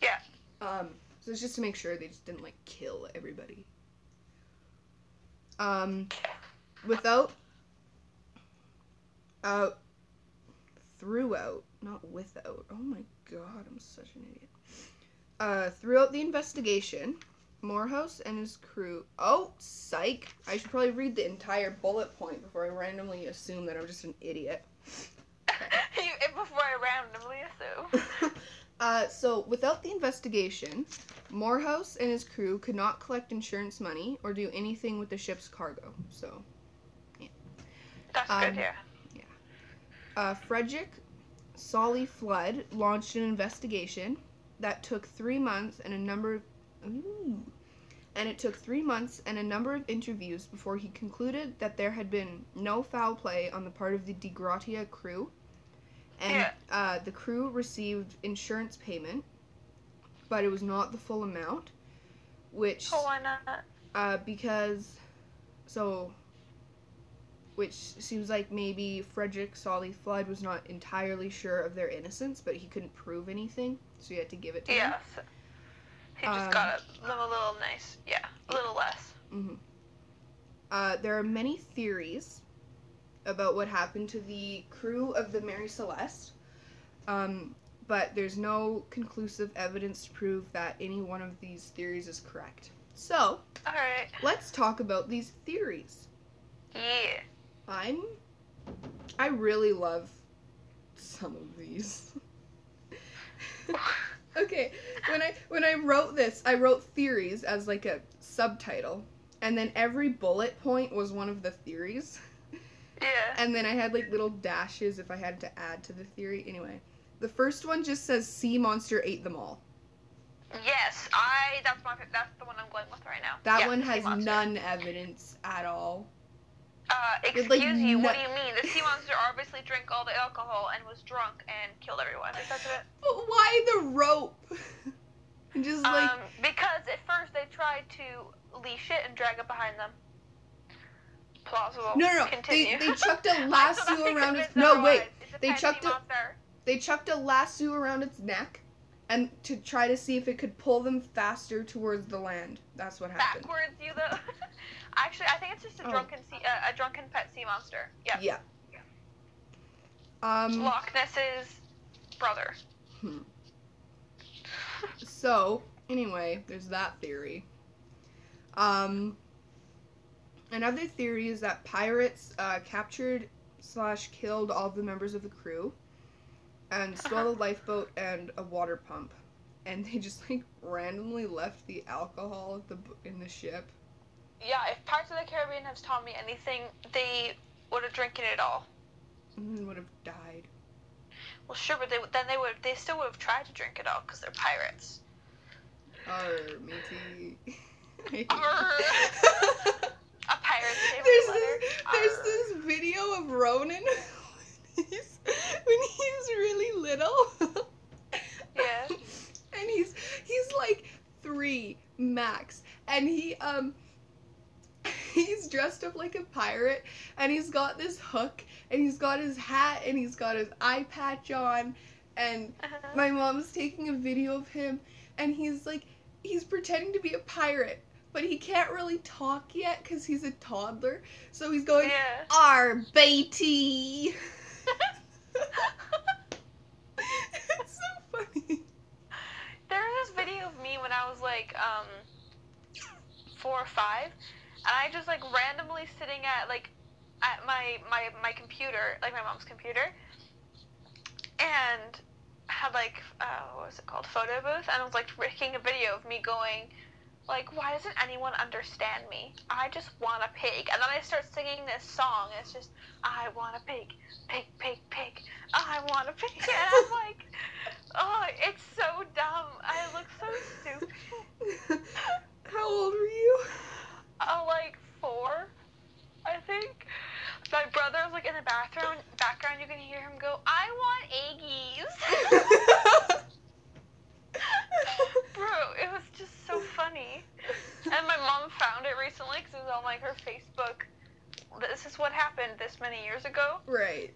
Yeah. So it's just to make sure they just didn't, like, kill everybody. Throughout the investigation, Morehouse and his crew... Oh, psych! I should probably read the entire bullet point before I randomly assume that I'm just an idiot. Before I randomly assume. Without the investigation, Morehouse and his crew could not collect insurance money or do anything with the ship's cargo, so... Yeah. That's good, yeah. Yeah. Frederick Solly Flood launched an investigation that took 3 months and a number of... And it took 3 months and a number of interviews before he concluded that there had been no foul play on the part of the De Gratia crew. And the crew received insurance payment, but it was not the full amount, which... Oh, why not? Which seems like maybe Frederick Solly Flood was not entirely sure of their innocence, but he couldn't prove anything, so he had to give it to him. Yeah, so he just got a little nice, a little less. Mm-hmm. There are many theories about what happened to the crew of the Mary Celeste, but there's no conclusive evidence to prove that any one of these theories is correct. So, all right. Let's talk about these theories. Yeah. I really love some of these. Okay, when I wrote this, I wrote theories as like a subtitle, and then every bullet point was one of the theories. Yeah. And then I had, like, little dashes if I had to add to the theory. Anyway, the first one just says, sea monster ate them all. Yes, that's the one I'm going with right now. That one has none evidence at all. Excuse you, what do you mean? The sea monster obviously drank all the alcohol and was drunk and killed everyone. Is that it? But why the rope? Just like... because at first they tried to leash it and drag it behind them. Plausible. No. Continue. They chucked a lasso around its... No, wait. They chucked a lasso around its neck and to try to see if it could pull them faster towards the land. That's what happened. Backwards, you though. Actually, I think it's just a drunken pet sea monster. Yeah. Yeah. Loch Ness's brother. So, anyway, there's that theory. Another theory is that pirates captured / killed all the members of the crew and stole a lifeboat and a water pump. And they just, like, randomly left the alcohol at in the ship. Yeah, if Pirates of the Caribbean has taught me anything, they would have drinking it all. And would have died. Well, sure, but they still would have tried to drink it all because they're pirates. Arr, matey. Arr. A pirate's favorite there's this video of Ronan when he's really little. Yeah. And he's like 3 max, and he's dressed up like a pirate, and he's got this hook, and he's got his hat, and he's got his eye patch on, and my mom's taking a video of him, and he's pretending to be a pirate, but he can't really talk yet because he's a toddler, so he's going, "Arr, baity." It's so funny. There was this video of me when I was like 4 or 5. And I just, like, randomly sitting at my computer, like, my mom's computer, and had, like, what was it called? Photo booth. And I was, like, making a video of me going, like, why doesn't anyone understand me? I just want a pig. And then I start singing this song, and it's just, I want a pig, pig, pig, pig, I want a pig. And I'm like, oh, it's so dumb. I look so stupid. How old were you? Like 4, I think. My brother was like in the background you can hear him go, "I want eggies." Bro, it was just so funny. And my mom found it recently because it was on like her Facebook. This is what happened this many years ago. Right.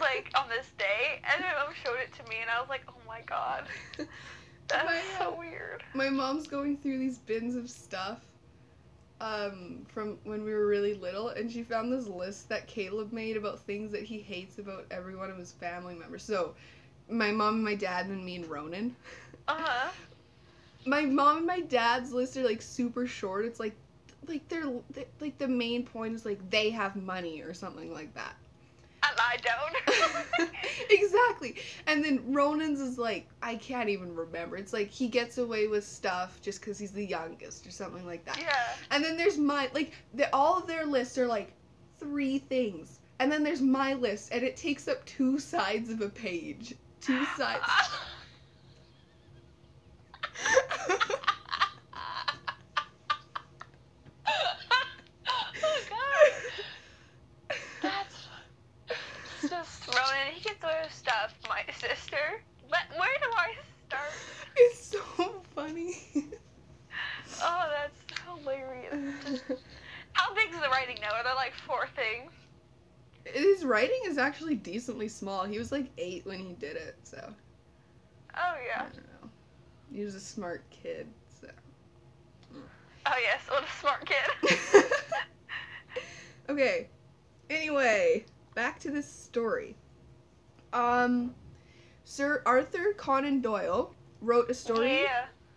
Like on this day, and my mom showed it to me, and I was like, "Oh my god, that's so weird." My mom's going through these bins of stuff from when we were really little, and she found this list that Caleb made about things that he hates about every one of his family members. So, my mom and my dad, and me and Ronan. Uh-huh. My mom and my dad's list are, like, super short. It's, like, they're like, the main point is, like, they have money or something like that. And I don't. Exactly. And then Ronan's is, like, I can't even remember. It's, like, he gets away with stuff just because he's the youngest or something like that. Yeah. And then there's my, like, all of their lists are, like, 3 things. And then there's my list, and it takes up 2 sides of a page. 2 sides. Stuff, my sister. But where do I start? It's so funny. Oh, that's hilarious. How big is the writing now? Are there like 4 things? His writing is actually decently small. He was like 8 when he did it, so. Oh, yeah. I don't know. He was a smart kid, so. Oh, yes. What a smart kid. Okay. Anyway, back to this story. Sir Arthur Conan Doyle wrote a story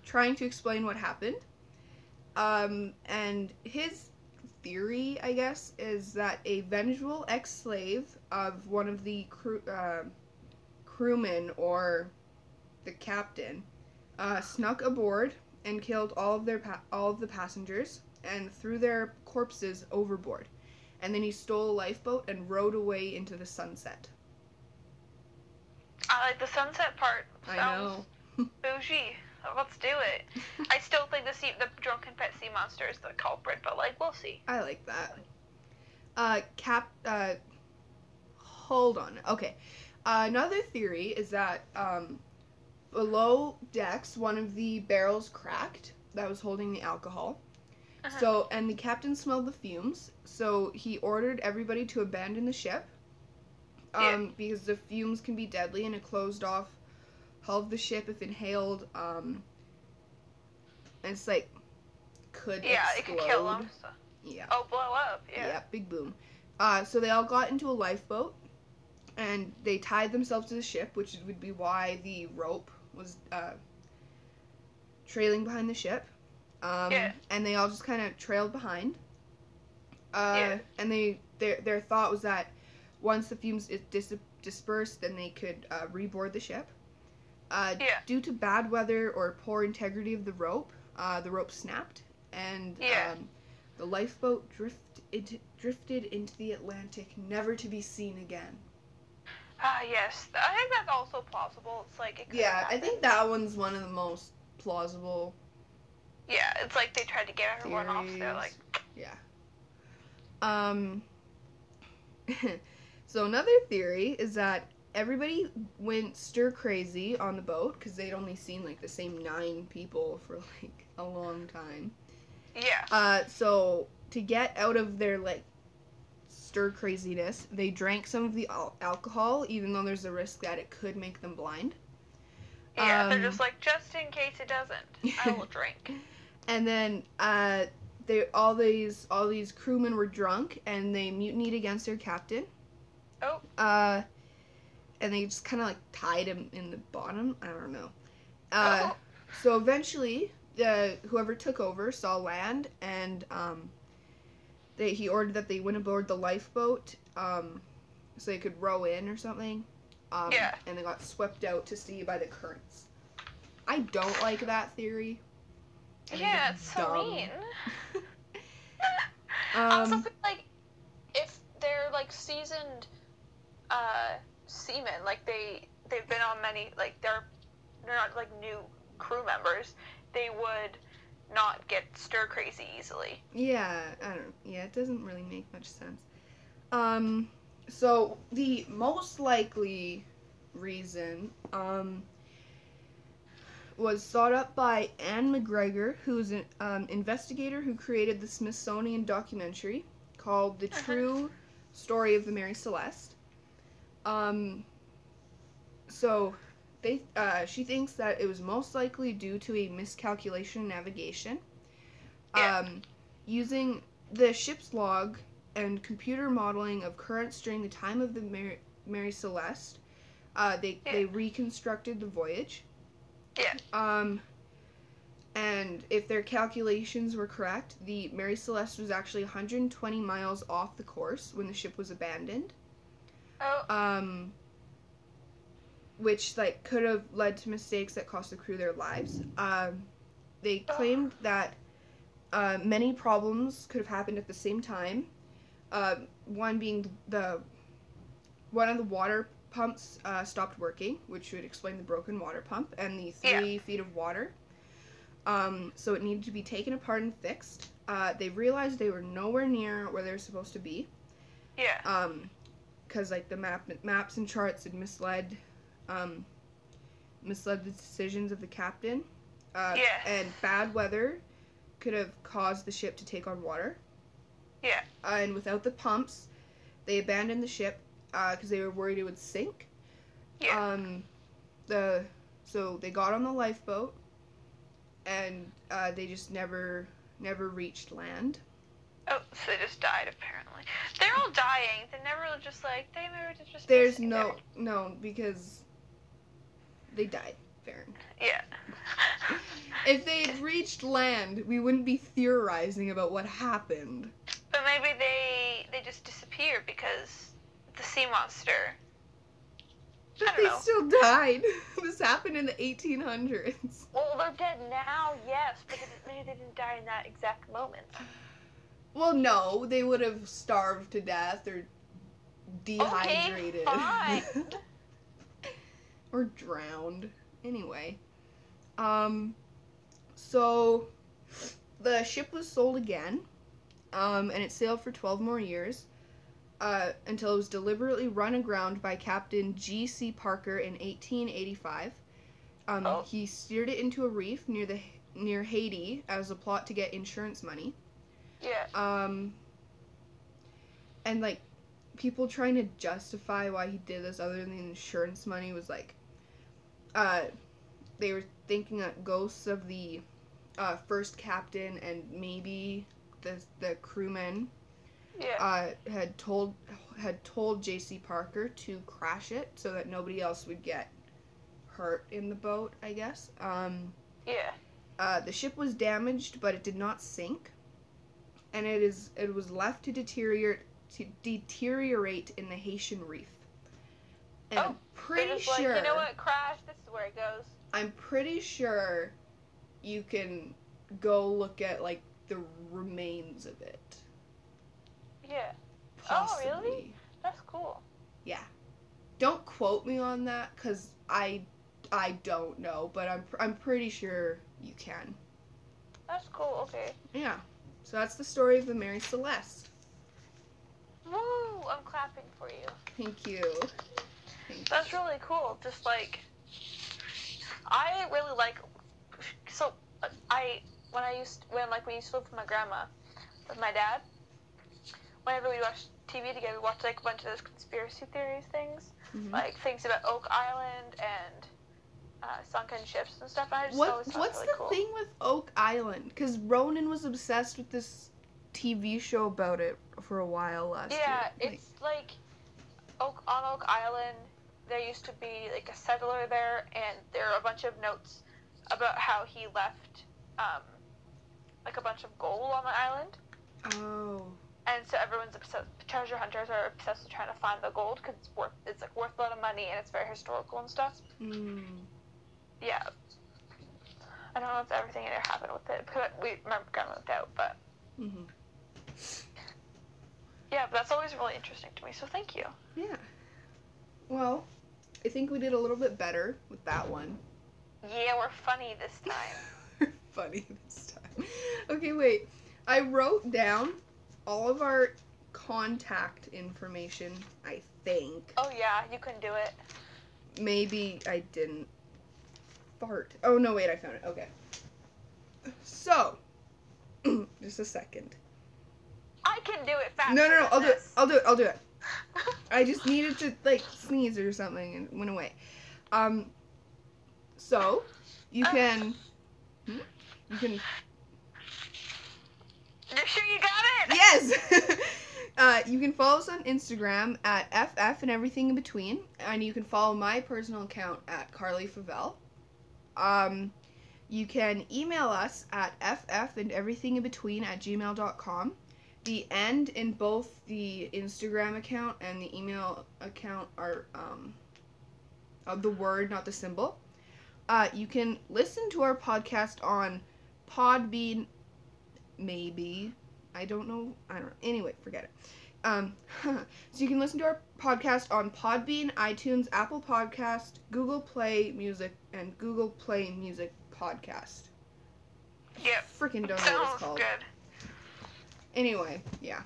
trying to explain what happened. And his theory, I guess, is that a vengeful ex-slave of one of the crewmen or the captain snuck aboard and killed all of the passengers and threw their corpses overboard. and then he stole a lifeboat and rowed away into the sunset. I like the sunset part. Sounds I know. Bougie. Let's do it. I still think the drunken pet sea monster is the culprit, but, like, we'll see. I like that. Hold on. Okay. Another theory is that, below decks, one of the barrels cracked that was holding the alcohol. Uh-huh. So, and the captain smelled the fumes, so he ordered everybody to abandon the ship, yeah. Because the fumes can be deadly, and it closed off hull of the ship if inhaled, and it's, like, could explode. It could kill them. So. Yeah. Oh, blow up, yeah. Yeah, big boom. So they all got into a lifeboat, and they tied themselves to the ship, which would be why the rope was, trailing behind the ship. Yeah. And they all just kind of trailed behind. Yeah. And their thought was that once the fumes dispersed, then they could, reboard the ship. Yeah. Due to bad weather or poor integrity of the rope snapped, and, yeah. The lifeboat drifted into the Atlantic, never to be seen again. Yes. I think that's also plausible. It's like... It I think that one's one of the most plausible... Yeah, it's like they tried to get everyone off, so they're like... Yeah. So another theory is that everybody went stir-crazy on the boat, because they'd only seen, like, the same 9 people for, like, a long time. Yeah. So, to get out of their, like, stir-craziness, they drank some of the alcohol, even though there's a risk that it could make them blind. Yeah, they're just like, just in case it doesn't, I will drink. And then, all these crewmen were drunk, and they mutinied against their captain. Oh. And they just kind of, like, tied him in the bottom. I don't know. So eventually, whoever took over saw land, and, he ordered that they went aboard the lifeboat, so they could row in or something. Yeah. And they got swept out to sea by the currents. I don't like that theory. Yeah, it's so mean. I also feel like if they're, like, seasoned, seamen, like, they've been on many, like, they're not, like, new crew members, they would not get stir-crazy easily. Yeah, it doesn't really make much sense. So, the most likely reason, was sought up by Anne McGregor, who's an investigator who created the Smithsonian documentary called The True Story of the Mary Celeste. So, she thinks that it was most likely due to a miscalculation in navigation. Yeah. Using the ship's log and computer modeling of currents during the time of the Mary Celeste, they reconstructed the voyage. Yeah. And if their calculations were correct, the Mary Celeste was actually 120 miles off the course when the ship was abandoned. Oh. Which, like, could have led to mistakes that cost the crew their lives. They claimed that many problems could have happened at the same time. One being one of the water pumps stopped working, which would explain the broken water pump and the 3 feet of water. So it needed to be taken apart and fixed. They realized they were nowhere near where they were supposed to be. Yeah. Because, like, the maps and charts had misled the decisions of the captain. Yeah. And bad weather could have caused the ship to take on water. Yeah. And without the pumps, they abandoned the ship because they were worried it would sink. Yeah. So they got on the lifeboat, and they just never reached land. Oh, so they just died apparently. They're all dying. They never just like they never just. There's no because they died, Faeryn. Yeah. If they had reached land, we wouldn't be theorizing about what happened. But maybe they just disappeared because the sea monster. But they still died. This happened in the 1800s. Well, they're dead now, yes, because maybe they didn't die in that exact moment. Well, no, they would have starved to death or dehydrated. Okay, fine. Or drowned. Anyway. So the ship was sold again, and it sailed for 12 more years, until it was deliberately run aground by Captain G.C. Parker in 1885. He steered it into a reef near Haiti as a plot to get insurance money. Yeah. And, like, people trying to justify why he did this other than the insurance money was, like, they were thinking that ghosts of the first captain and maybe the crewmen had told J.C. Parker to crash it so that nobody else would get hurt in the boat, I guess. The ship was damaged, but it did not sink, and it was left to deteriorate in the Haitian reef. And I'm pretty sure. Like, you know what? Crash. This is where it goes. I'm pretty sure you can go look at, like, the remains of it. Yeah. Possibly. Oh, really? That's cool. Yeah. Don't quote me on that, 'cause I don't know, but I'm pretty sure you can. That's cool. Okay. Yeah. So that's the story of the Mary Celeste. Woo! I'm clapping for you. Thank you. That's really cool. Just like, I really like. So when we used to live with my grandma, with my dad, whenever we watched TV together, we watched, like, a bunch of those conspiracy theories things, mm-hmm. like things about Oak Island and sunken ships and stuff. And I just always thought what's really the cool. thing with Oak Island? Because Ronan was obsessed with this TV show about it for a while last year. Yeah, it's like on Oak Island, there used to be, like, a settler there, and there are a bunch of notes about how he left, like, a bunch of gold on the island. Oh. And so everyone's obsessed. Treasure hunters are obsessed with trying to find the gold because it's like worth a lot of money and it's very historical and stuff. Mm. Yeah. I don't know if everything ever happened with it because my grandma moved out, but. Mm-hmm. Yeah, but that's always really interesting to me. So thank you. Yeah. Well, I think we did a little bit better with that one. Yeah, we're funny this time. Okay, wait. I wrote down all of our contact information, I think. Oh, yeah, you can do it. Maybe I didn't. Fart. Oh, no, wait, I found it. Okay. So, just a second. I can do it faster. No, I'll do it. I just needed to, like, sneeze or something and it went away. So, you can... You're sure you got it? Yes! You can follow us on Instagram at FF and everything in between. And you can follow my personal account at Carly Favell. You can email us at FF and everything in between at gmail.com. The end in both the Instagram account and the email account are the word, not the symbol. You can listen to our podcast on Podbean. Maybe. I don't know. Anyway, forget it. So you can listen to our podcast on Podbean, iTunes, Apple Podcast, Google Play Music, and Google Play Music Podcast. Yep. Freaking don't know what it's called. Sounds good. Anyway, yeah.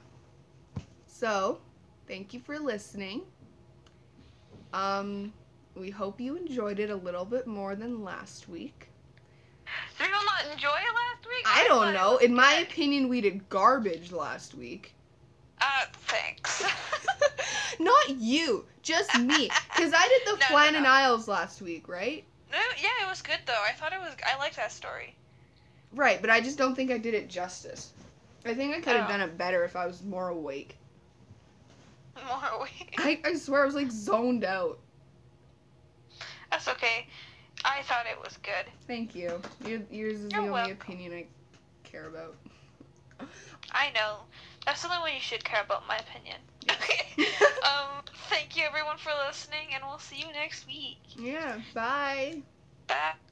So, thank you for listening. We hope you enjoyed it a little bit more than last week. Did people not enjoy it last week? I don't know. In my opinion, we did garbage last week. Thanks. Not you. Just me. Because I did the Flannan Isles last week, right? No, yeah, it was good, though. I liked that story. Right, but I just don't think I did it justice. I think I could have done it better if I was more awake. I swear I was, like, zoned out. That's okay. I thought it was good. Thank you. Yours is You're the welcome. Only opinion I care about. I know. That's the only one you should care about, my opinion. Okay. Thank you, everyone, for listening, and we'll see you next week. Yeah. Bye. Bye.